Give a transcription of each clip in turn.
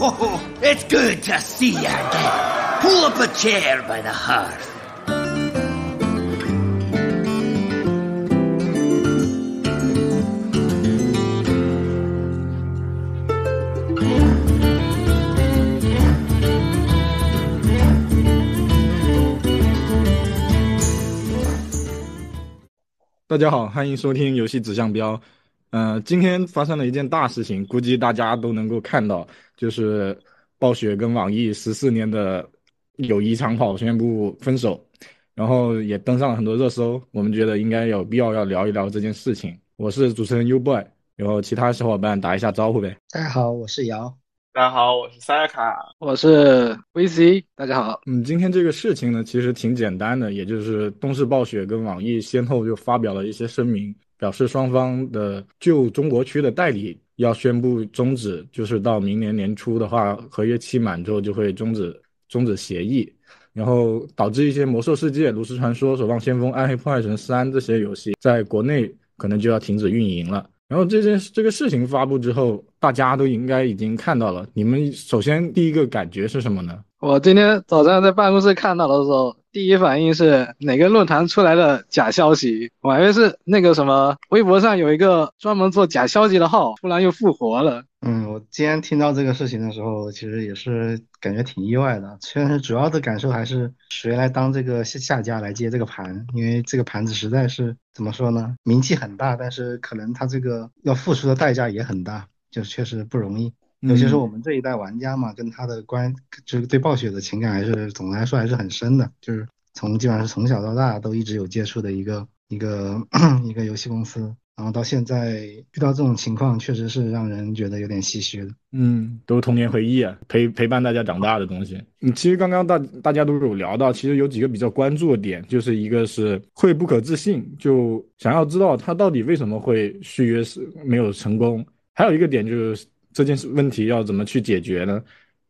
Oh, it's good to see you again. Pull up a chair by the hearth.大家好，欢迎收听游戏指向标。今天发生了一件大事情，估计大家都能够看到，就是暴雪跟网易14年的友谊长跑宣布分手，然后也登上了很多热搜。我们觉得应该有必要要聊一聊这件事情。我是主持人 UBOY， 然后其他小伙伴打一下招呼呗。大家好，我是姚。大家好，我是塞卡，我是 VC。 大家好。今天这个事情呢其实挺简单的，也就是东视暴雪跟网易先后就发表了一些声明，表示双方的旧中国区的代理要宣布终止，就是到明年年初的话，合约期满之后就会终止协议，然后导致一些魔兽世界、炉石传说、守望先锋、暗黑破坏神3这些游戏在国内可能就要停止运营了。然后这个事情发布之后，大家都应该已经看到了。你们首先第一个感觉是什么呢？我今天早上在办公室看到的时候，第一反应是哪个论坛出来的假消息，我还以为是那个什么微博上有一个专门做假消息的号突然又复活了。我今天听到这个事情的时候其实也是感觉挺意外的，其实主要的感受还是谁来当这个下家来接这个盘，因为这个盘子实在是怎么说呢，名气很大，但是可能他这个要付出的代价也很大，就确实不容易。尤其是我们这一代玩家嘛，跟他的就是对暴雪的情感还是总的来说还是很深的，就是基本上是从小到大都一直有接触的一个游戏公司，然后到现在遇到这种情况，确实是让人觉得有点唏嘘的。都是童年回忆啊，陪伴大家长大的东西。其实刚刚大家都有聊到，其实有几个比较关注的点，就是一个是会不可置信，就想要知道他到底为什么会续约是没有成功。还有一个点就是这件问题要怎么去解决呢？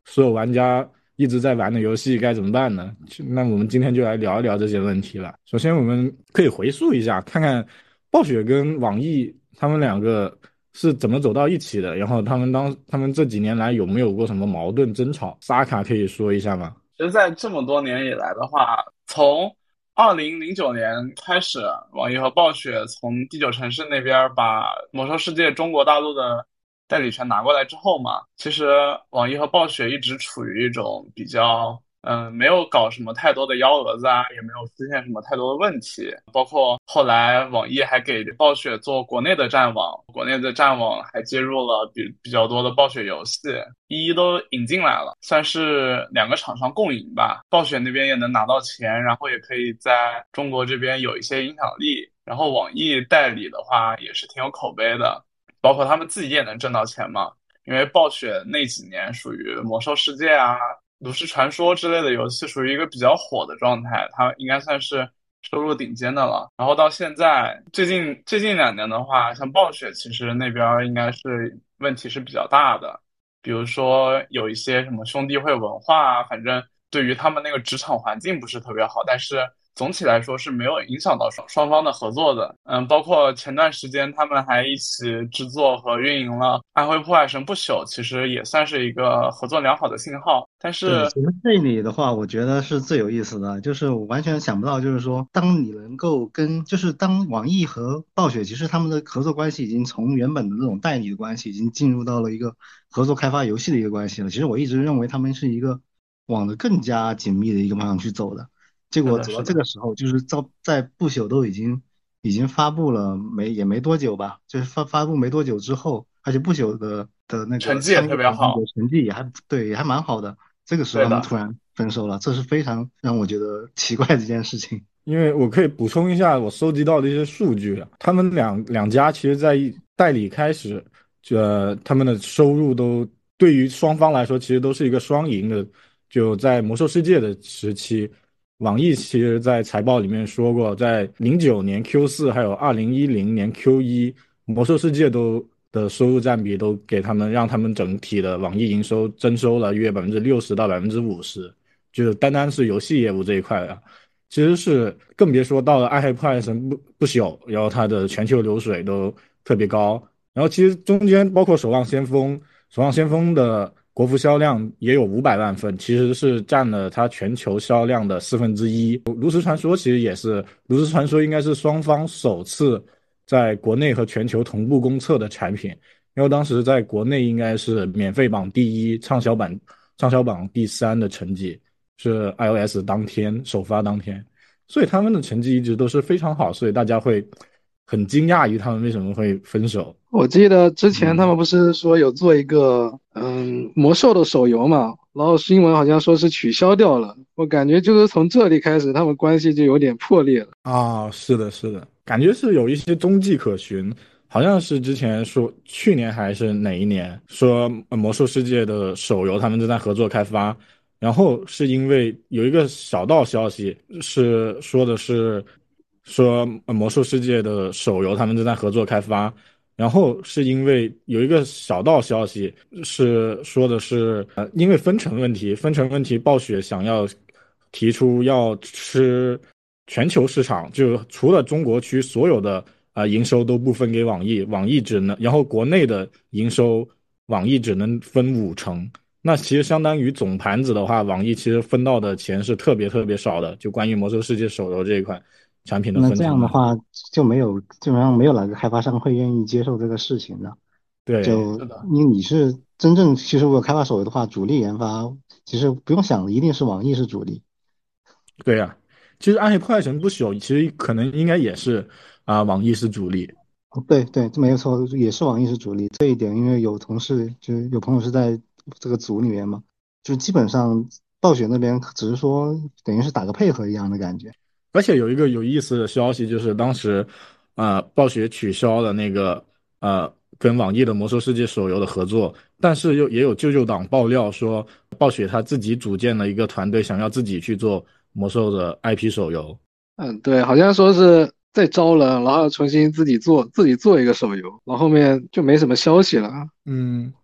所有玩家一直在玩的游戏该怎么办呢？那我们今天就来聊一聊这些问题了。首先我们可以回溯一下，看看暴雪跟网易他们两个是怎么走到一起的，然后他们这几年来有没有过什么矛盾争吵。萨卡可以说一下吗？其实在这么多年以来的话，从2009年开始，网易和暴雪从第九城市那边把魔兽世界中国大陆的代理权拿过来之后嘛，其实网易和暴雪一直处于一种比较没有搞什么太多的幺蛾子啊，也没有出现什么太多的问题。包括后来网易还给暴雪做国内的战网，国内的战网还接入了比较多的暴雪游戏，一都引进来了，算是两个厂商共赢吧。暴雪那边也能拿到钱，然后也可以在中国这边有一些影响力，然后网易代理的话也是挺有口碑的，包括他们自己也能挣到钱嘛，因为暴雪那几年属于魔兽世界啊、炉石传说之类的游戏属于一个比较火的状态，它应该算是收入顶尖的了。然后到现在最近2年的话，像暴雪其实那边应该是问题是比较大的，比如说有一些什么兄弟会文化啊，反正对于他们那个职场环境不是特别好，但是总体来说是没有影响到双方的合作的。包括前段时间他们还一起制作和运营了《暗黑破坏神不朽》，其实也算是一个合作良好的信号。但是这里的话我觉得是最有意思的，就是我完全想不到，就是说当你能够就是当网易和暴雪其实他们的合作关系已经从原本的那种代理的关系已经进入到了一个合作开发游戏的一个关系了。其实我一直认为他们是一个往的更加紧密的一个方向去走的，结果走到这个时候，就是在不朽都已经发布了也没多久吧，就是发布没多久之后，而且不朽的那个成绩也特别好，成绩也还蛮好的。这个时候他们突然分手了，这是非常让我觉得奇怪的一件事情。因为我可以补充一下我收集到的一些数据，他们两家其实在代理开始，他们的收入都对于双方来说其实都是一个双赢的。就在魔兽世界的时期，网易其实在财报里面说过，在09年 Q4 还有2010年 Q1， 魔兽世界都的收入占比都给他们，让他们整体的网易营收增收了约 60% 到 50%， 就是单单是游戏业务这一块啊，其实是更别说到了暗黑破坏神不朽，然后它的全球流水都特别高。然后其实中间包括守望先锋的国服销量也有500万份，其实是占了它全球销量的1/4。炉石传说其实也是，炉石传说应该是双方首次在国内和全球同步公测的产品，因为当时在国内应该是免费榜第1，畅销榜第3的成绩，是 iOS 当天首发当天，所以他们的成绩一直都是非常好，所以大家会很惊讶于他们为什么会分手。我记得之前他们不是说有做一个魔兽的手游嘛，然后新闻好像说是取消掉了，我感觉就是从这里开始他们关系就有点破裂了啊。是的是的，感觉是有一些踪迹可寻，好像是之前说去年还是哪一年说魔兽世界的手游他们正在合作开发，然后是因为有一个小道消息是说的是说魔兽世界的手游他们正在合作开发，然后是因为有一个小道消息是说的是因为分成问题暴雪想要提出要吃全球市场，就除了中国区所有的营收都不分给网易只能，然后国内的营收网易只能分50%，那其实相当于总盘子的话，网易其实分到的钱是特别特别少的，就关于魔兽世界手游这一块产品的分成。那这样的话就没有，基本上没有哪个开发商会愿意接受这个事情的。对，就因为你是真正，其实如果开发手游的话，主力研发其实不用想的，一定是网易是主力。对啊，其实暗黑破坏神不朽其实可能应该也是网易是主力。对对，这没有错，也是网易是主力。这一点因为有同事就是有朋友是在这个组里面嘛，就基本上暴雪那边只是说等于是打个配合一样的感觉。而且有一个有意思的消息，就是当时暴雪取消了那个跟网易的魔兽世界手游的合作，但是也有舅舅党爆料说暴雪他自己组建了一个团队，想要自己去做魔兽的 IP 手游。对，好像说是在招了，然后重新自己做一个手游，然后后面就没什么消息了。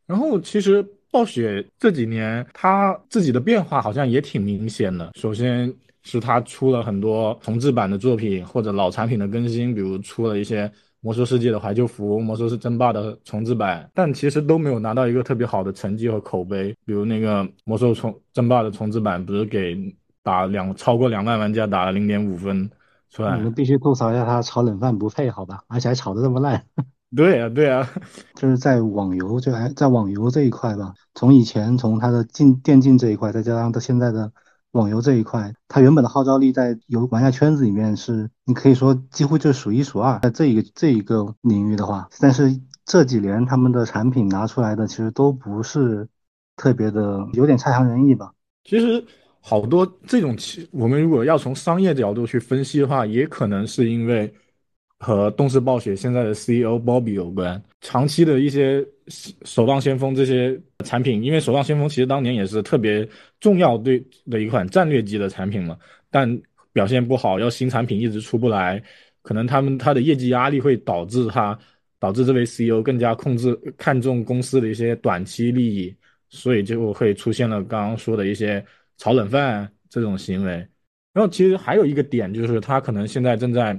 然后其实暴雪这几年他自己的变化好像也挺明显的，首先是他出了很多重制版的作品或者老产品的更新，比如出了一些魔兽世界的怀旧服，魔兽是争霸的重制版，但其实都没有拿到一个特别好的成绩和口碑。比如那个魔兽争霸的重制版不是给打超过2万玩家打了 0.5 分出来。我们必须吐槽一下他炒冷饭不配好吧，而且还炒得这么烂。对啊对啊，就是在网游这一块吧，从以前从他的电竞这一块，再加上他现在的网游这一块，它原本的号召力在玩家圈子里面是你可以说几乎就数1数2，在这一个领域的话，但是这几年他们的产品拿出来的其实都不是特别的，有点差强人意吧。其实好多这种我们如果要从商业角度去分析的话，也可能是因为和动视暴雪现在的 CEO Bobby 有关，长期的一些守望先锋这些产品，因为守望先锋其实当年也是特别重要的一款战略级的产品嘛，但表现不好，要新产品一直出不来，可能他的业绩压力会导致这位 CEO 更加看重公司的一些短期利益，所以就会出现了刚刚说的一些炒冷饭这种行为。然后其实还有一个点，就是他可能现在正在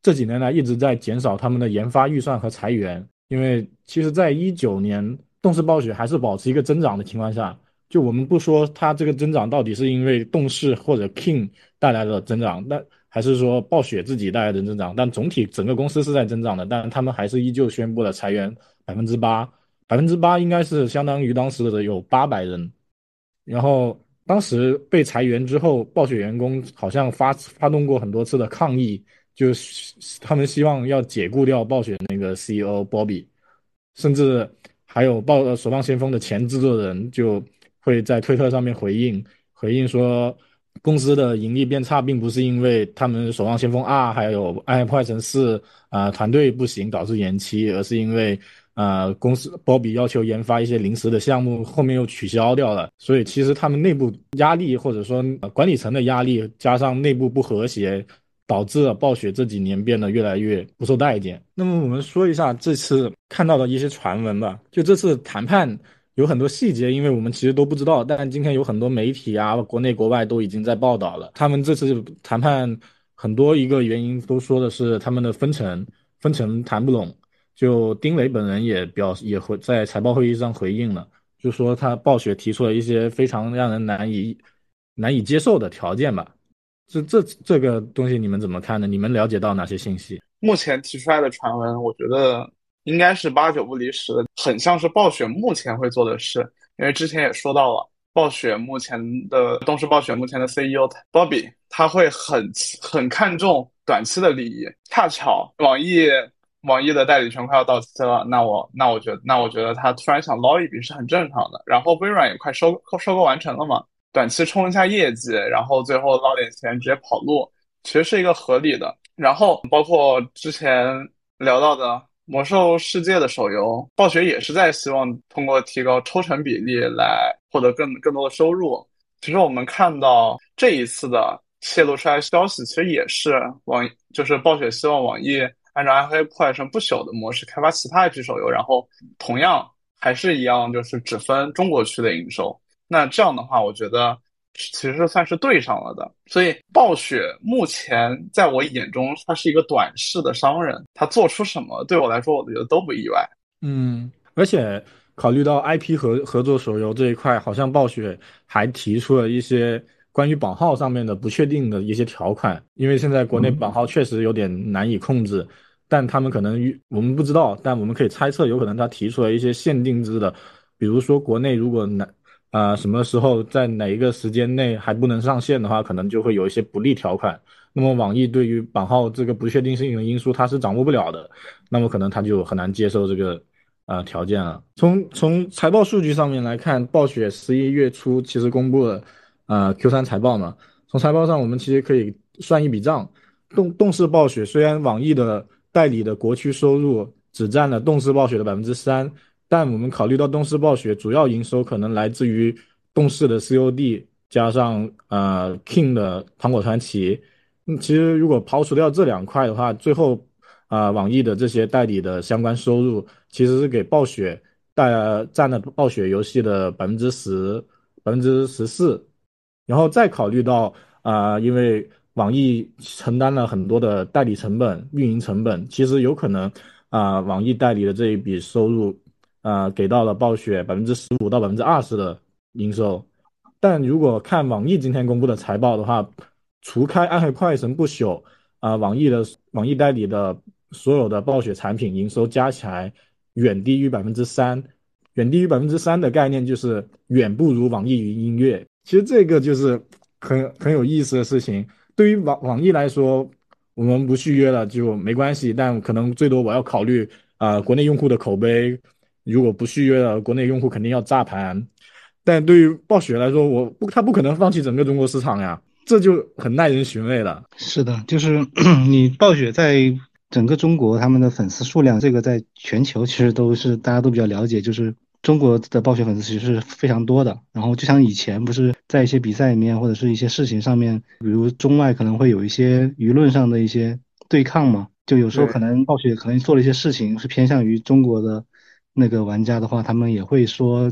这几年来一直在减少他们的研发预算和裁员，因为其实在19年动视暴雪还是保持一个增长的情况下，就我们不说它这个增长到底是因为动视或者 King 带来的增长，但还是说暴雪自己带来的增长，但总体整个公司是在增长的，但他们还是依旧宣布了裁员 8%， 8% 应该是相当于当时的有800人。然后当时被裁员之后，暴雪员工好像发动过很多次的抗议，就他们希望要解雇掉暴雪那个 CEO Bobby， 甚至还有守望先锋的前制作人就会在推特上面回应说，公司的盈利变差并不是因为他们守望先锋2还有暗黑破坏神4团队不行导致延期，而是因为公司 Bobby 要求研发一些临时的项目，后面又取消掉了。所以其实他们内部压力或者说管理层的压力加上内部不和谐，导致了暴雪这几年变得越来越不受待见。那么我们说一下这次看到的一些传闻吧，就这次谈判有很多细节，因为我们其实都不知道，但今天有很多媒体国内国外都已经在报道了。他们这次谈判很多一个原因都说的是他们的分成谈不拢，就丁磊本人也在财报会议上回应了，就说他暴雪提出了一些非常让人难以接受的条件吧。这个东西你们怎么看呢？你们了解到哪些信息？目前提出来的传闻，我觉得应该是八九不离十，很像是暴雪目前会做的事。因为之前也说到了，东视暴雪目前的 CEO Bobby， 他会很看重短期的利益。恰巧网易的代理权快要到期了，那我觉得他突然想捞一笔是很正常的。然后微软也快收购完成了嘛，短期冲一下业绩，然后最后捞点钱直接跑路，其实是一个合理的。然后包括之前聊到的魔兽世界的手游，暴雪也是在希望通过提高抽成比例来获得更多的收入。其实我们看到这一次的泄露出来的消息，其实也是就是暴雪希望网易按照暗黑破坏神不朽的模式开发其他一批手游，然后同样还是一样，就是只分中国区的营收。那这样的话，我觉得其实算是对上了的。所以暴雪目前在我眼中，他是一个短视的商人，他做出什么对我来说，我觉得都不意外。嗯，而且考虑到 IP 合作手游这一块，好像暴雪还提出了一些关于榜号上面的不确定的一些条款，因为现在国内榜号确实有点难以控制。但他们可能我们不知道，但我们可以猜测，有可能他提出了一些限定制的，比如说国内如果什么时候在哪一个时间内还不能上线的话，可能就会有一些不利条款。那么网易对于榜号这个不确定性的因素，它是掌握不了的，那么可能他就很难接受这个条件了。从财报数据上面来看，暴雪11月初其实公布了Q3 财报嘛，从财报上我们其实可以算一笔账，动视暴雪虽然网易的代理的国区收入只占了动视暴雪的 3%， 但我们考虑到动视暴雪主要营收可能来自于动视的 COD 加上King 的糖果传奇，其实如果刨除掉这两块的话，最后网易的这些代理的相关收入其实是给暴雪占了暴雪游戏的 10%、 14%， 然后再考虑到因为网易承担了很多的代理成本、运营成本，其实有可能网易代理的这一笔收入给到了暴雪 15% 到 20% 的营收。但如果看网易今天公布的财报的话，除开暗黑破坏神不朽网易代理的所有的暴雪产品营收加起来远低于 3%， 远低于 3% 的概念就是远不如网易云音乐。其实这个就是很有意思的事情。对于网易来说，我们不续约了就没关系，但可能最多我要考虑国内用户的口碑，如果不续约了，国内用户肯定要炸盘。但对于暴雪来说，他不可能放弃整个中国市场呀，这就很耐人寻味了。是的，就是你暴雪在整个中国他们的粉丝数量，这个在全球其实都是大家都比较了解，就是中国的暴雪粉丝其实是非常多的。然后就像以前不是在一些比赛里面或者是一些事情上面，比如中外可能会有一些舆论上的一些对抗嘛，就有时候可能暴雪可能做了一些事情是偏向于中国的那个玩家的话，他们也会说，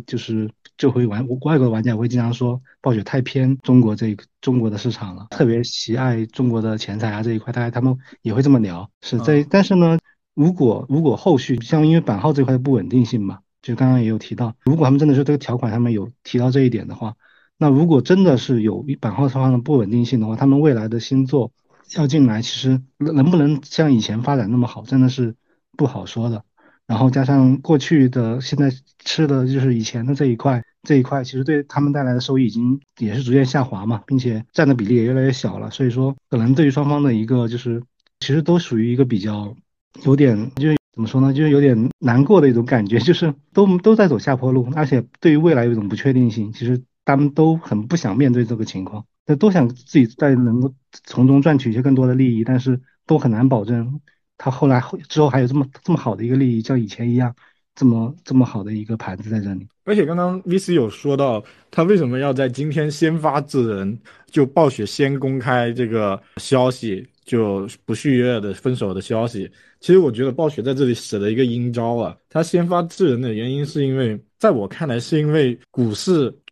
就会外国玩家也会经常说暴雪太偏中国的市场了，特别喜爱中国的钱财啊这一块，大概他们也会这么聊。是在但是呢，如果后续像因为版号这块的不稳定性嘛，就刚刚也有提到，如果他们真的是这个条款他们有提到这一点的话，那如果真的是有版号上的不稳定性的话，他们未来的新作要进来，其实能不能像以前发展那么好真的是不好说的。然后加上过去的现在吃的就是以前的这一块其实对他们带来的收益已经也是逐渐下滑嘛，并且占的比例也越来越小了。所以说可能对于双方的一个就是其实都属于一个比较有点就是怎么说呢，就是有点难过的一种感觉，就是都在走下坡路，而且对于未来有一种不确定性，其实他们都很不想面对这个情况，都想自己在能够从中赚取一些更多的利益，但是都很难保证他之后还有这么好的一个利益，像以前一样这么好的一个盘子在这里。而且刚刚 VC 有说到他为什么要在今天先发制人，就暴雪先公开这个消息，就不续约的分手的消息。其实我觉得暴雪在这里使了一个阴招啊，他先发制人的原因是因为在我看来是因为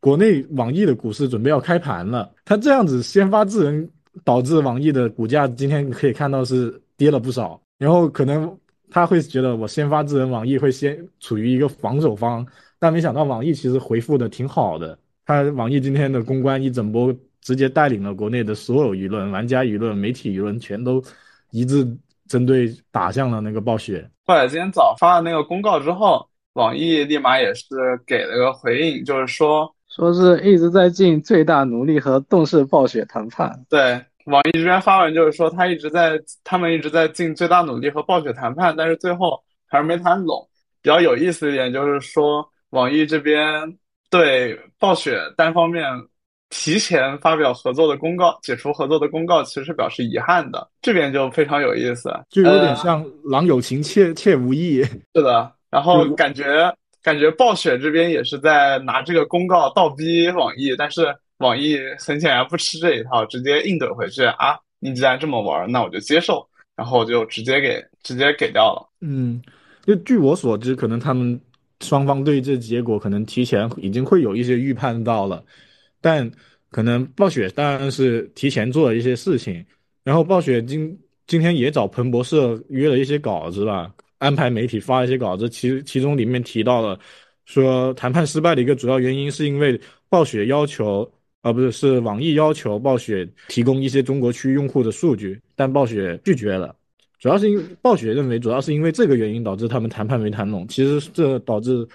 国内网易的股市准备要开盘了，他这样子先发制人导致网易的股价今天可以看到是跌了不少，然后可能他会觉得我先发制人，网易会先处于一个防守方，但没想到网易其实回复的挺好的，他网易今天的公关一整波直接带领了国内的所有舆论、玩家舆论、媒体舆论全都一致针对打向了那个暴雪。后来今天早发了那个公告之后，网易立马也是给了个回应，就是说是一直在尽最大努力和动视暴雪谈判。对，网易这边发文就是说他们一直在尽最大努力和暴雪谈判，但是最后还是没谈拢。比较有意思一点就是说，网易这边对暴雪单方面提前发表合作的公告，解除合作的公告，其实是表示遗憾的。这边就非常有意思，就有点像郎有情妾无意。是的，然后感觉暴雪这边也是在拿这个公告倒逼网易，但是网易很显然不吃这一套，直接硬怼回去啊！你既然这么玩，那我就接受，然后我就直接给掉了。嗯，就据我所知，可能他们双方对这结果可能提前已经会有一些预判到了，但可能暴雪当然是提前做了一些事情，然后暴雪今天也找彭博社约了一些稿子吧，安排媒体发一些稿子，其中里面提到了说谈判失败的一个主要原因是因为暴雪要求不是，是网易要求暴雪提供一些中国区用户的数据，但暴雪拒绝了。主要是因为暴雪认为主要是因为这个原因导致他们谈判没谈拢。其实这导致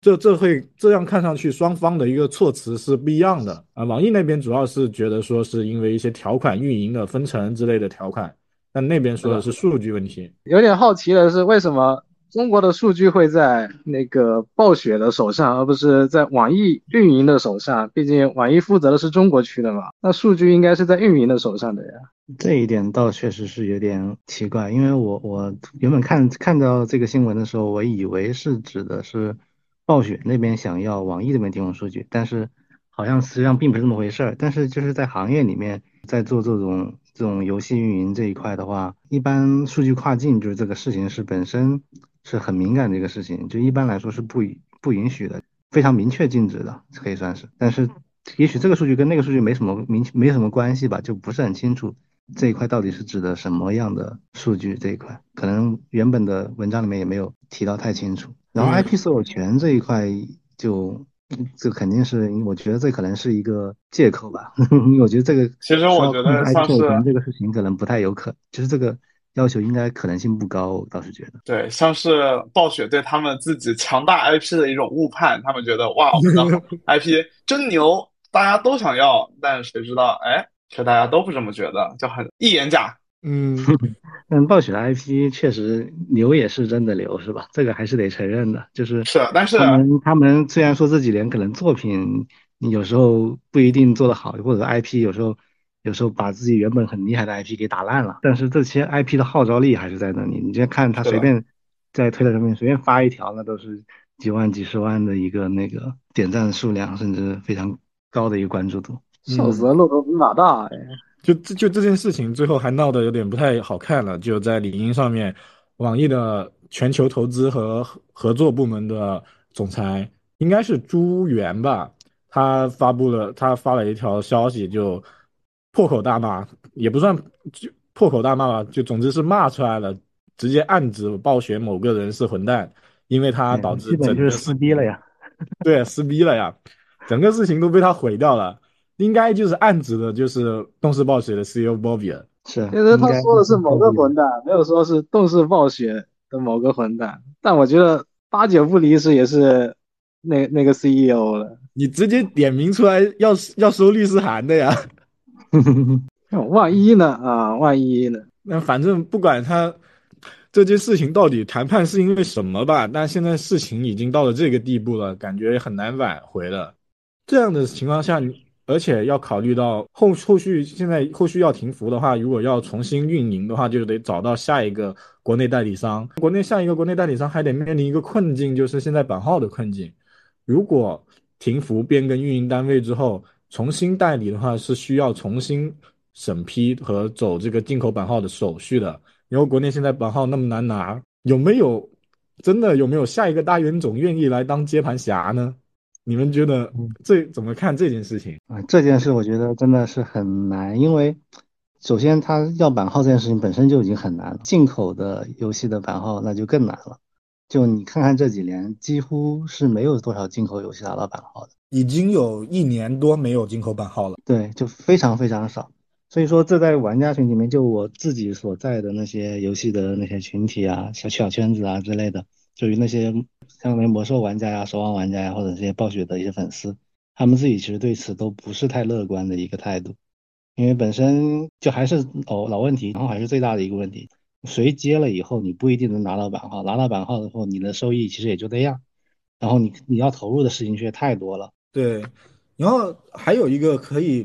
这会这样看上去双方的一个措辞是不一样的啊。网易那边主要是觉得说是因为一些条款运营的分成之类的条款，但那边说的是数据问题。有点好奇的是为什么中国的数据会在那个暴雪的手上，而不是在网易运营的手上？毕竟网易负责的是中国区的嘛，那数据应该是在运营的手上的呀。这一点倒确实是有点奇怪，因为我原本看到这个新闻的时候，我以为是指的是暴雪那边想要网易这边提供数据，但是好像实际上并不是这么回事儿。但是就是在行业里面在做这种游戏运营这一块的话，一般数据跨境就是这个事情是本身是很敏感的一个事情，就一般来说是不允许的，非常明确禁止的，可以算是。但是也许这个数据跟那个数据没什么关系吧，就不是很清楚这一块到底是指的什么样的数据，这一块可能原本的文章里面也没有提到太清楚。然后 IP 所有权这一块就肯定是，我觉得这可能是一个借口吧。我觉得这个其实我觉得像是这个事情可能不太有可，就是这个要求应该可能性不高，我倒是觉得。对，像是暴雪对他们自己强大 IP 的一种误判，他们觉得哇，我们的 IP 真牛，大家都想要，但谁知道，哎，却大家都不这么觉得，就很一言假。嗯，但暴雪的 IP 确实牛也是真的牛，是吧？这个还是得承认的，就是但是他们虽然说自己连可能作品有时候不一定做得好，或者 IP 有时候把自己原本很厉害的 IP 给打烂了，但是这些 IP 的号召力还是在那里。你就看他随便在推特上面随便发一条，那都是几万几十万的一个那个点赞数量，甚至非常高的一个关注度。笑死了，骆驼比马大哎。就这件事情最后还闹得有点不太好看了，就在领英上面，网易的全球投资和合作部门的总裁应该是朱元吧，他发了一条消息，就破口大骂，也不算破口大骂吧，就总之是骂出来了，直接暗指暴雪某个人是混蛋，因为他导致整个就是撕逼了呀。对，撕逼了呀，整个事情都被他毁掉了。应该就是暗指的就是动视暴雪的 CEO Bobby 了。是，其实他说的是某个混蛋，没有说是动视暴雪的某个混蛋，但我觉得八九不离是也是那个 CEO 了。你直接点名出来要收律师函的呀。万一呢啊，万一呢？那反正不管他这件事情到底谈判是因为什么吧，但现在事情已经到了这个地步了，感觉很难挽回了。这样的情况下，而且要考虑到后续，现在后续要停服的话，如果要重新运营的话，就得找到下一个国内代理商。下一个国内代理商还得面临一个困境，就是现在版号的困境。如果停服变更运营单位之后重新代理的话，是需要重新审批和走这个进口版号的手续的。然后国内现在版号那么难拿，有没有下一个大冤种愿意来当接盘侠呢？你们觉得怎么看这件事情啊？这件事我觉得真的是很难，因为首先它要版号这件事情本身就已经很难了，进口的游戏的版号那就更难了。就你看看这几年几乎是没有多少进口游戏拿到版号的，已经有1年多没有进口版号了，对，就非常非常少。所以说这在玩家群里面，就我自己所在的那些游戏的那些群体啊，小圈子啊之类的，就于那些像魔兽玩家呀、守望玩家呀，或者这些暴雪的一些粉丝，他们自己其实对此都不是太乐观的一个态度。因为本身就还是老问题，然后还是最大的一个问题，谁接了以后你不一定能拿到版号，拿到版号的时候你的收益其实也就那样，然后你要投入的事情却太多了。对，然后还有一个可以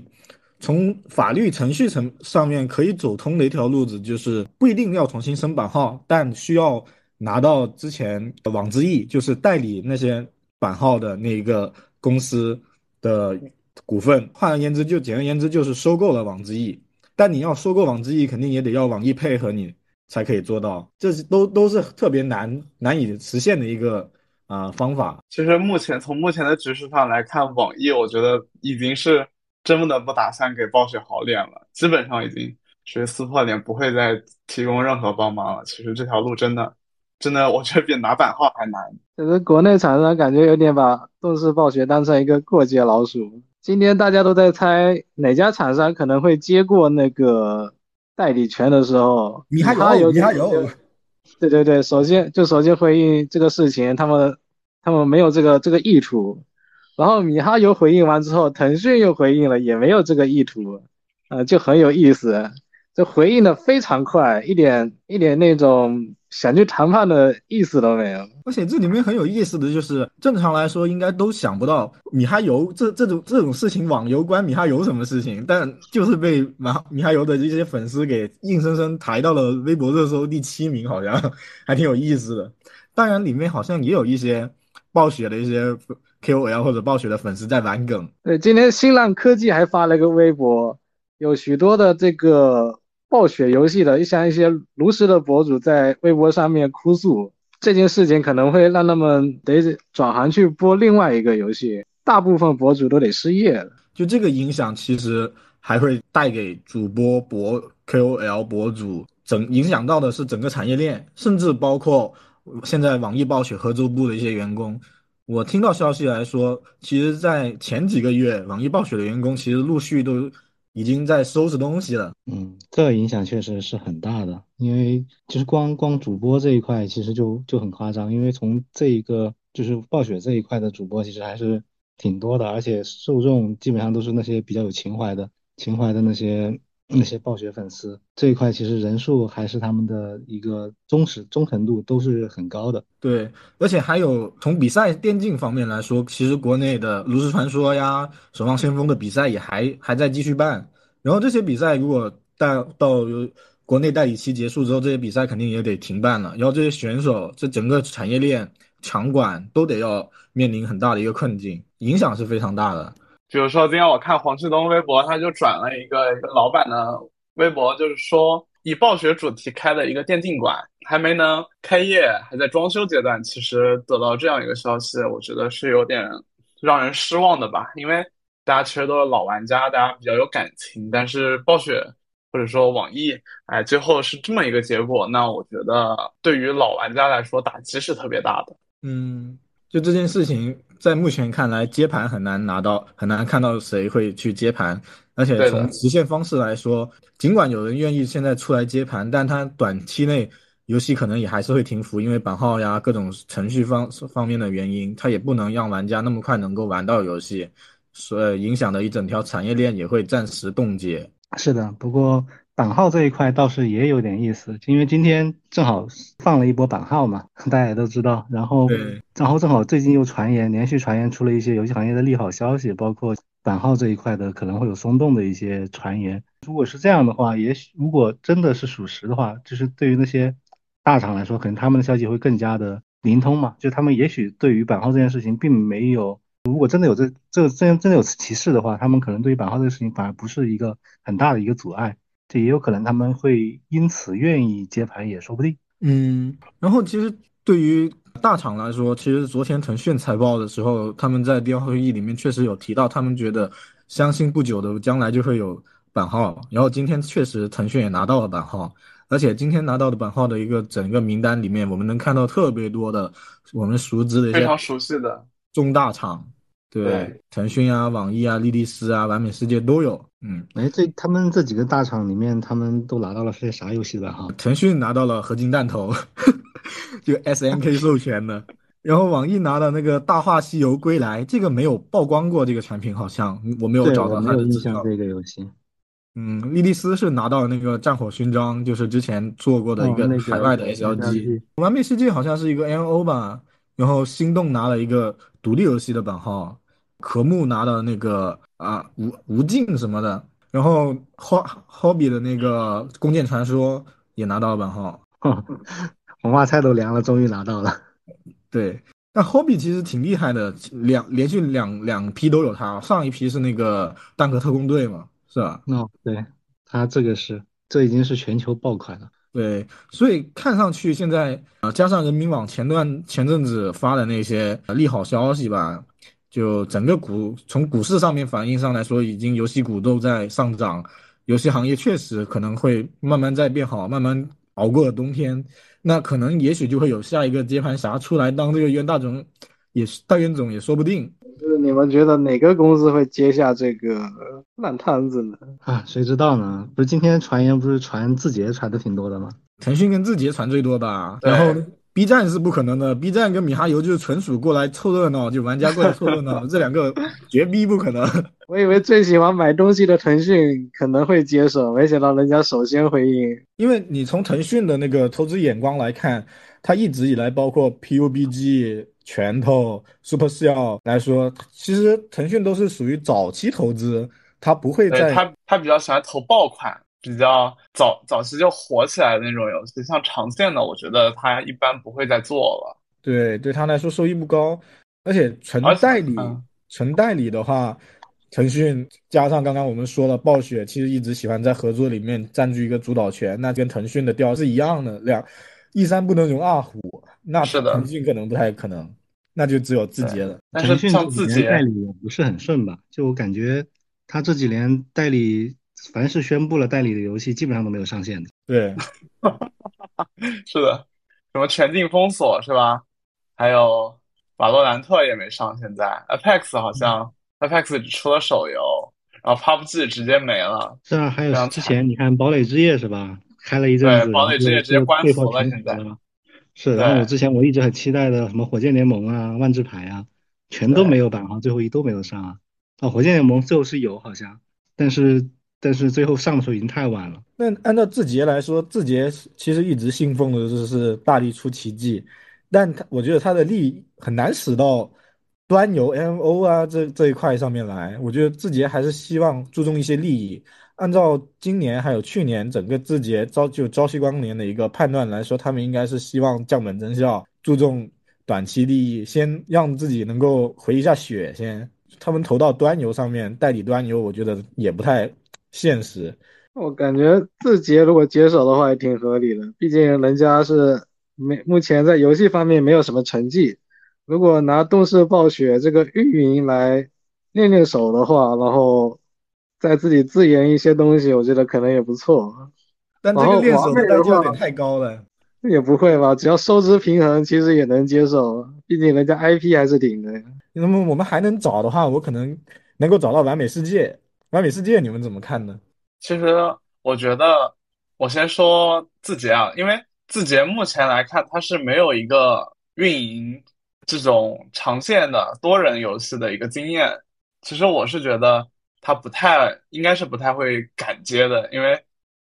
从法律程序上面可以走通的一条路子，就是不一定要重新申版号，但需要拿到之前网之易，就是代理那些版号的那个公司的股份，换而言之，就简而言之就是收购了网之易，但你要收购网之易，肯定也得要网易配合你才可以做到，这都是特别难以实现的一个方法。其实从目前的局势上来看，网易我觉得已经是真的不打算给暴雪好脸了，基本上已经是撕破脸，不会再提供任何帮忙了。其实这条路真的我觉得比拿版号还难。可是国内厂商感觉有点把动视暴雪当成一个过街老鼠，今天大家都在猜哪家厂商可能会接过那个代理权的时候，你还有，对对对，首先回应这个事情，他们没有这个意图。然后米哈游回应完之后，腾讯又回应了，也没有这个意图，就很有意思，这回应的非常快，一点那种想去谈判的意思都没有。而且这里面很有意思的就是，正常来说应该都想不到米哈游这种事情，网游关米哈游什么事情，但就是被米哈游的这些粉丝给硬生生抬到了微博热搜第7名，好像还挺有意思的。当然里面好像也有一些暴雪的一些 KOL 或者暴雪的粉丝在玩梗。对，今天新浪科技还发了一个微博，有许多的这个暴雪游戏的像一些炉石的博主在微博上面哭诉这件事情，可能会让他们得转行去播另外一个游戏，大部分博主都得失业了。就这个影响其实还会带给主播、KOL 博主影响到的是整个产业链，甚至包括现在网易暴雪合作部的一些员工。我听到消息来说，其实在前几个月网易暴雪的员工其实陆续都已经在收拾东西了。这个影响确实是很大的，因为就是光主播这一块其实就很夸张，因为从这一个就是暴雪这一块的主播其实还是挺多的，而且受众基本上都是那些比较有情怀的那些暴雪粉丝，这一块其实人数还是他们的一个忠诚度都是很高的。对，而且还有从比赛电竞方面来说，其实国内的炉石传说呀、守望先锋的比赛也还在继续办，然后这些比赛如果到国内代理期结束之后，这些比赛肯定也得停办了，然后这些选手这整个产业链场馆都得要面临很大的一个困境，影响是非常大的。比如说今天我看黄志东微博，他就转了一个老板的微博，就是说以暴雪主题开的一个电竞馆还没能开业，还在装修阶段，其实得到这样一个消息，我觉得是有点让人失望的吧。因为大家其实都是老玩家，大家比较有感情，但是暴雪或者说网易最后是这么一个结果，那我觉得对于老玩家来说打击是特别大的。就这件事情在目前看来，接盘很难拿到，很难看到谁会去接盘。而且从实现方式来说，尽管有人愿意现在出来接盘，但他短期内游戏可能也还是会停服，因为版号呀、各种程序方面的原因，他也不能让玩家那么快能够玩到游戏，所以影响的一整条产业链也会暂时冻结。是的，不过版号这一块倒是也有点意思，因为今天正好放了一波版号嘛，大家也都知道，然后正好最近又连续传言出了一些游戏行业的利好消息，包括版号这一块的可能会有松动的一些传言。如果是这样的话，也许如果真的是属实的话，就是对于那些大厂来说，可能他们的消息会更加的灵通嘛，就他们也许对于版号这件事情并没有，如果真的有真的有歧视的话，他们可能对于版号这个事情反而不是一个很大的一个阻碍，这也有可能他们会因此愿意接盘也说不定。然后其实对于大厂来说，其实昨天腾讯财报的时候，他们在电话会议里面确实有提到，他们觉得相信不久的将来就会有版号，然后今天确实腾讯也拿到了版号，而且今天拿到的版号的一个整个名单里面，我们能看到特别多的我们熟知的一些非常熟悉的中大厂，对，腾讯啊、网易啊、莉莉丝啊、完美世界都有。嗯，哎，他们这几个大厂里面，他们都拿到了是啥游戏的哈？腾讯拿到了合金弹头，就 SNK 授权的。然后网易拿的那个《大话西游归来》，这个没有曝光过，这个产品好像我没有找到它的资料。这个游戏，嗯，莉莉丝是拿到那个《战火勋章》，就是之前做过的一个海外的 SLG。完美世界好像是一个 MO 吧，然后心动拿了一个独立游戏的版号，壳木拿的那个啊无尽什么的，然后 Hobby 的那个《弓箭传说》也拿到了版号，黄花菜都凉了，终于拿到了。对，但 Hobby 其实挺厉害的，连续两批都有他。上一批是那个蛋壳特工队嘛，是吧？哦，对，他这个是，这已经是全球爆款了。对，所以看上去现在啊，加上人民网前阵子发的那些利好消息吧，就整个从股市上面反映上来说，已经游戏股都在上涨，游戏行业确实可能会慢慢在变好，慢慢熬过了冬天。那可能也许就会有下一个接盘侠出来当这个大冤种也说不定。你们觉得哪个公司会接下这个烂摊子呢？啊，谁知道呢？不是今天传言不是传字节传的挺多的吗？腾讯跟字节传最多吧。然后 B 站是不可能的，B 站跟米哈游就是纯属过来凑热闹，就玩家过来凑热闹，这两个绝逼不可能。我以为最喜欢买东西的腾讯可能会接手，没想到人家首先回应。因为你从腾讯的那个投资眼光来看，它一直以来包括 PUBG。拳头 Supercell 来说，其实腾讯都是属于早期投资，他不会在他比较喜欢投爆款，比较早期就火起来的那种游戏，像长线的，我觉得他一般不会再做了。对，对他来说收益不高，而且纯代理的话，腾讯加上刚刚我们说了暴雪，其实一直喜欢在合作里面占据一个主导权，那跟腾讯的调是一样的，一山不能容二虎，那腾讯可能不太可能。那就只有字节了。但是像字节代理不是很顺吧？就我感觉他这几年代理，凡是宣布了代理的游戏，基本上都没有上线的。对，是的，什么全境封锁是吧？还有瓦洛兰特也没上，现在 Apex 好像 Apex 只出了手游，然后 PUBG 直接没了。是啊，还有之前你看堡垒之夜是吧？开了一阵子，对，堡垒之夜直接关服了，现在。是，然后我之前一直很期待的什么火箭联盟啊、万智牌啊，全都没有版号，最后一都没有上啊。哦，火箭联盟最后是有好像，但是最后上的时候已经太晚了。那按照字节来说，字节其实一直信奉的就是大力出奇迹，但我觉得它的力很难使到端游 MMO 啊这一块上面来。我觉得字节还是希望注重一些利益。按照今年还有去年整个字节朝夕光年的一个判断来说，他们应该是希望降本增效，注重短期利益，先让自己能够回一下血先。他们投到端游上面代理端游，我觉得也不太现实。我感觉字节如果接手的话也挺合理的，毕竟人家是目前在游戏方面没有什么成绩，如果拿动视暴雪这个运营来练练手的话，然后在自己自研一些东西，我觉得可能也不错。但这个练手的代价有点太高了。也不会吧，只要收支平衡其实也能接受，毕竟人家 IP 还是顶的。那么我们还能找的话，我可能能够找到完美世界。完美世界你们怎么看呢？其实我觉得我先说字节啊，因为字节目前来看它是没有一个运营这种长线的多人游戏的一个经验。其实我是觉得他应该是不太会敢接的，因为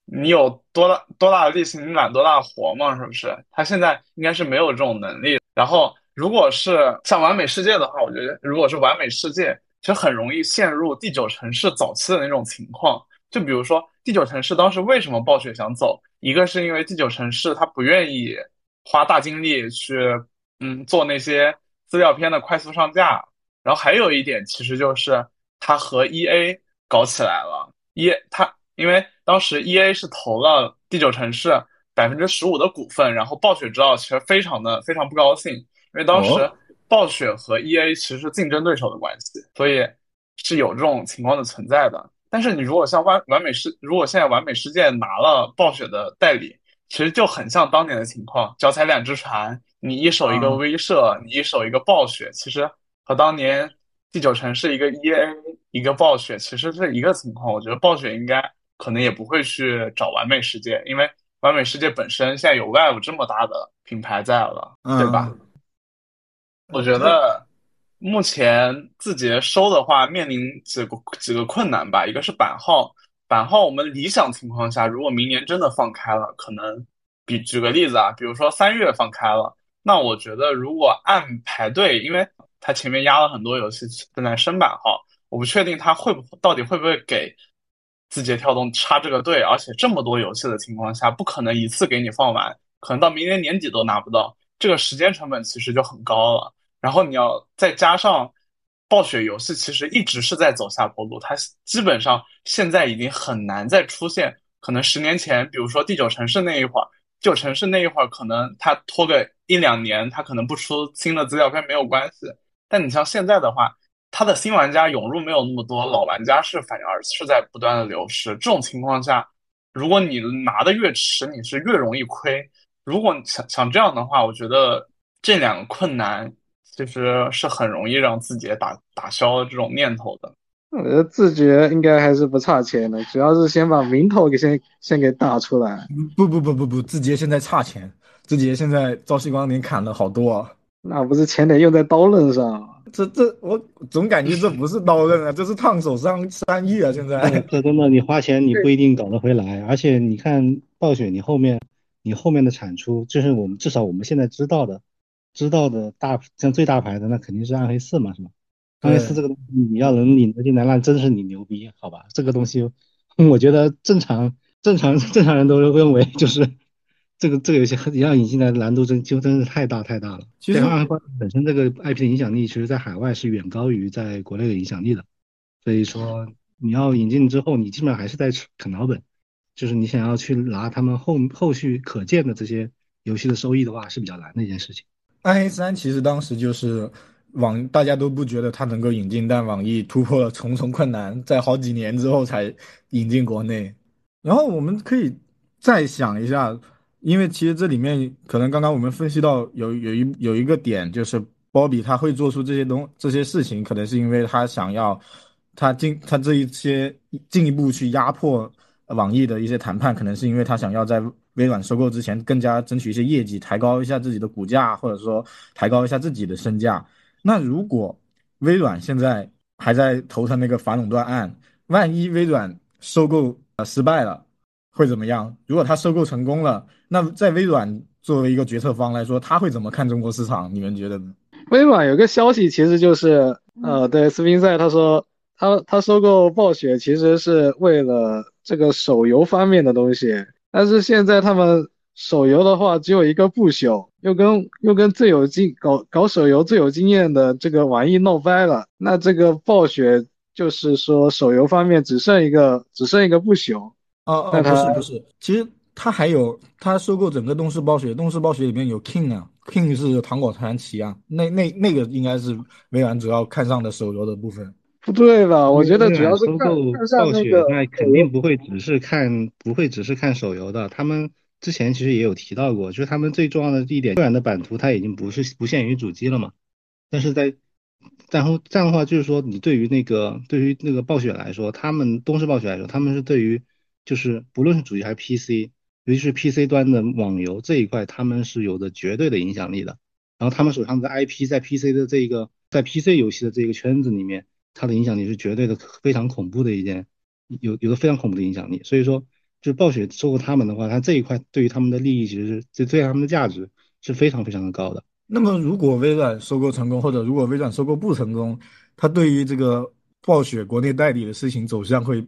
你有多大的力气，你揽多大的活嘛，是不是？他现在应该是没有这种能力。然后，如果是像完美世界的话，我觉得如果是完美世界，其实很容易陷入第九城市早期的那种情况。就比如说第九城市当时为什么暴雪想走，一个是因为第九城市他不愿意花大精力去做那些资料片的快速上架，然后还有一点其实就是。他和 EA 搞起来了，因为当时 EA 是投了第九城市 15% 的股份，然后暴雪知道其实非常不高兴，因为当时暴雪和 EA 其实是竞争对手的关系，所以是有这种情况的存在的。但是你如果现在完美世界拿了暴雪的代理，其实就很像当年的情况，脚踩两只船，你一手一个威慑，你一手一个暴雪，其实和当年第九城是一个 EA 一个暴雪，其实是一个情况。我觉得暴雪应该可能也不会去找完美世界，因为完美世界本身现在有 Valve 这么大的品牌在了，对吧？我觉得目前字节收的话面临几个困难吧，一个是版号我们理想情况下，如果明年真的放开了，可能举个例子啊，比如说3月放开了，那我觉得如果按排队，因为它前面压了很多游戏正在升版号，我不确定它到底会不会给字节跳动插这个队，而且这么多游戏的情况下，不可能一次给你放完，可能到明年年底都拿不到，这个时间成本其实就很高了。然后你要再加上暴雪游戏其实一直是在走下坡路，它基本上现在已经很难再出现可能10年前，比如说第九城市那一会儿，可能它拖个1-2年，它可能不出新的资料片没有关系，但你像现在的话，它的新玩家涌入没有那么多，老玩家是反而是在不断的流失。这种情况下，如果你拿的越迟，你是越容易亏。如果想这样的话，我觉得这两个困难其实是很容易让字节打消这种念头的。我觉得字节应该还是不差钱的，主要是先把名头给先给打出来。不，字节现在差钱，字节现在朝夕光年砍了好多啊。那不是钱得用在刀刃上。这我总感觉这不是刀刃啊，这是烫手山芋啊！现在这真的，你花钱你不一定搞得回来，而且你看暴雪，你后面的产出，就是我们至少我们现在知道的大像最大牌的那肯定是暗黑4嘛，是吧？暗黑4这个东西你要能领得进来，那真是你牛逼，好吧？这个东西我觉得正常人都认为就是。这个游戏要引进来的难度真是太大了。其实暗黑4本身这个 IP 的影响力，其实在海外是远高于在国内的影响力的。所以说你要引进之后，你基本上还是在啃老本。就是你想要去拿他们后续可见的这些游戏的收益的话，是比较难的一件事情。暗黑3其实当时就是大家都不觉得它能够引进，但网易突破了重重困难，在好几年之后才引进国内。然后我们可以再想一下。因为其实这里面可能刚刚我们分析到有一个点，就是 Bobby 他会做出这些事情，可能是因为他想要他这一些进一步去压迫网易的一些谈判，可能是因为他想要在微软收购之前更加争取一些业绩，抬高一下自己的股价，或者说抬高一下自己的身价。那如果微软现在还在头疼那个反垄断案，万一微软收购失败了会怎么样？如果他收购成功了，那在微软作为一个决策方来说，他会怎么看中国市场？你们觉得呢？微软有个消息，其实就是对斯宾塞他说，他收购暴雪其实是为了这个手游方面的东西，但是现在他们手游的话只有一个不朽，又跟搞手游最有经验的这个网易闹掰了，那这个暴雪就是说手游方面只剩一个不朽。不是，其实他还有他收购整个动视暴雪，动视暴雪里面有 King 啊 ，King 是糖果传奇啊，那个应该是微软主要看上的手游的部分，不对吧？我觉得主要是看上那个，那肯定不会只是看手游的。他们之前其实也有提到过，就是他们最重要的一点，微软的版图它已经不限于主机了嘛，但是然后这样的话就是说，你对于那个暴雪来说，他们动视暴雪来说，他们是对于就是不论是主机还是 PC， 尤其是 PC 端的网游这一块，他们是有着绝对的影响力的。然后他们手上的 IP 在 PC 的这个，在 PC 游戏的这个圈子里面，它的影响力是绝对的，非常恐怖的一件，有个非常恐怖的影响力。所以说，就是暴雪收购他们的话，它这一块对于他们的利益其实是对他们的价值是非常非常的高的。那么如果微软收购成功，或者如果微软收购不成功，它对于这个暴雪国内代理的事情走向会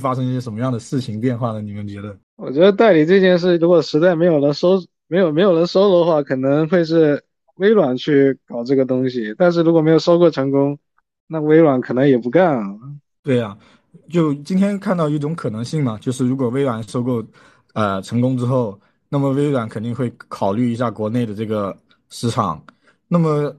发生一些什么样的事情变化呢？你们觉得？我觉得代理这件事，如果实在没有人收的话，可能会是微软去搞这个东西。但是如果没有收购成功，那微软可能也不干啊。对啊，就今天看到一种可能性嘛，就是如果微软收购成功之后，那么微软肯定会考虑一下国内的这个市场。那么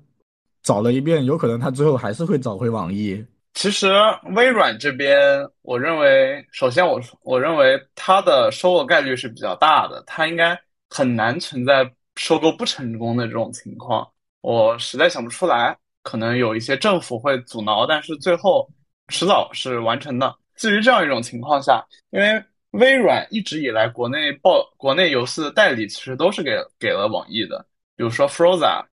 找了一遍，有可能他最后还是会找回网易。其实微软这边，我认为，首先我认为它的收购概率是比较大的，它应该很难存在收购不成功的这种情况。我实在想不出来，可能有一些政府会阻挠，但是最后迟早是完成的。至于这样一种情况下，因为微软一直以来国内游戏的代理其实都是给了网易的，比如说 Forza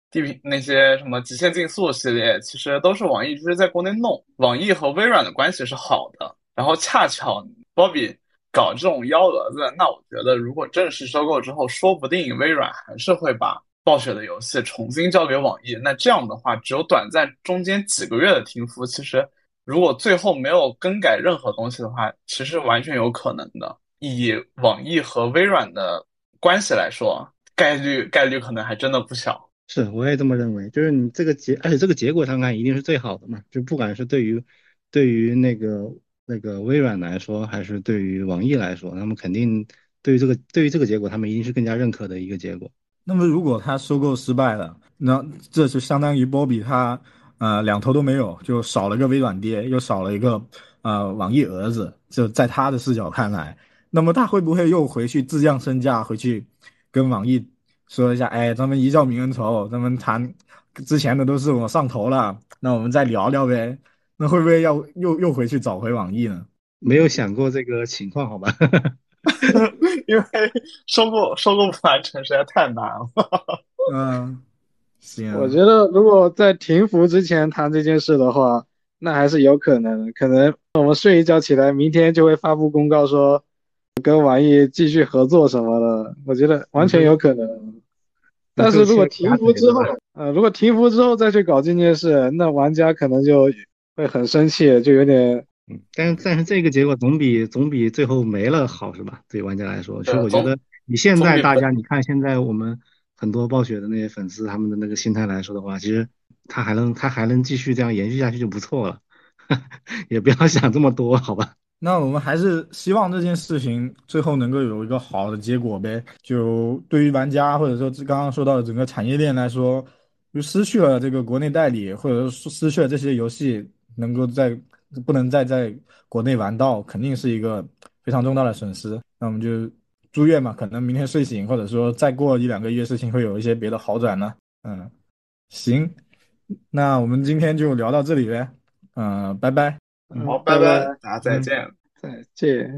那些什么极限竞速系列，其实都是网易一直在国内弄。网易和微软的关系是好的，然后恰巧 Bobby 搞这种幺蛾子，那我觉得如果正式收购之后，说不定微软还是会把暴雪的游戏重新交给网易。那这样的话，只有短暂中间几个月的停服，其实如果最后没有更改任何东西的话，其实完全有可能的。以网易和微软的关系来说，概率可能还真的不小。是，我也这么认为。就是你这个而且这个结果上看一定是最好的嘛。就不管是对于那个微软来说，还是对于网易来说，他们肯定对于这个结果，他们一定是更加认可的一个结果。那么如果他收购失败了，那这就相当于 Bobby 他两头都没有，就少了个微软爹，又少了一个网易儿子。就在他的视角看来，那么他会不会又回去自降身价，回去跟网易说一下，哎，咱们一较泯恩仇，咱们谈之前的都是我上头了，那我们再聊聊呗。那会不会要又回去找回网易呢？没有想过这个情况，好吧？因为收购不完成实在太难了。嗯。我觉得如果在停服之前谈这件事的话，那还是有可能的。可能我们睡一觉起来，明天就会发布公告说跟网易继续合作什么的，我觉得完全有可能。但是如果停服之后，再去搞这件事，那玩家可能就会很生气，就有点。但是这个结果总比最后没了好，是吧？对玩家来说，所以我觉得你现在大家，你看现在我们。很多暴雪的那些粉丝，他们的那个心态来说的话，其实他还能继续这样延续下去就不错了，也不要想这么多，好吧？那我们还是希望这件事情最后能够有一个好的结果呗。就对于玩家或者说刚刚说到的整个产业链来说，就失去了这个国内代理，或者说失去了这些游戏能够不能再在国内玩到，肯定是一个非常重大的损失。那我们就。住院嘛，可能明天睡醒，或者说再过一两个月，事情会有一些别的好转呢。行，那我们今天就聊到这里呗。拜拜。好，拜拜，大家再见。再见。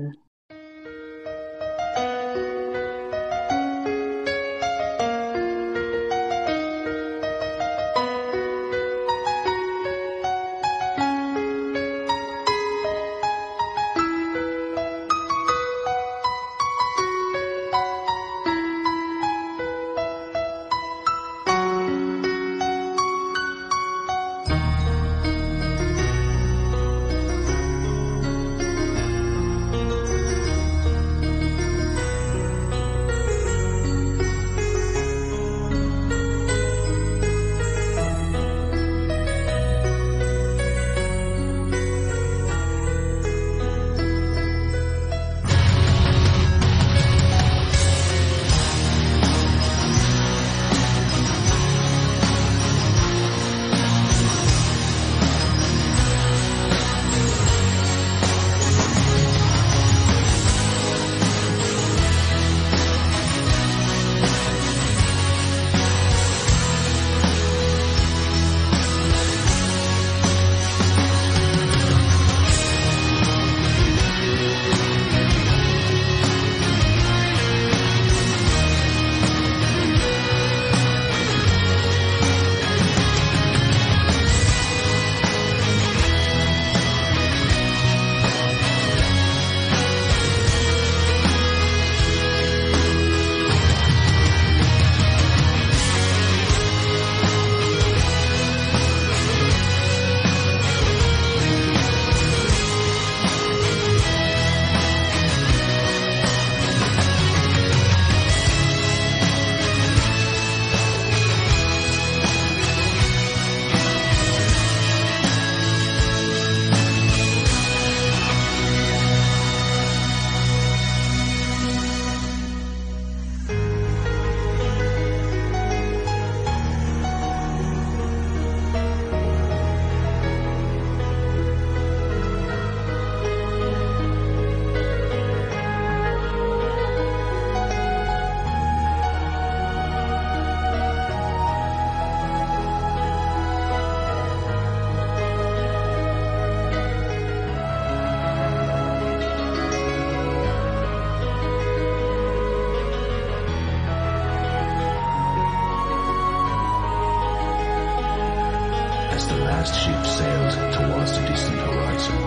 last ship sailed towards the distant horizon.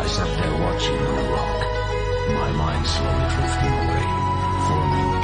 I sat there watching on a rock, my mind slowly drifting away, forming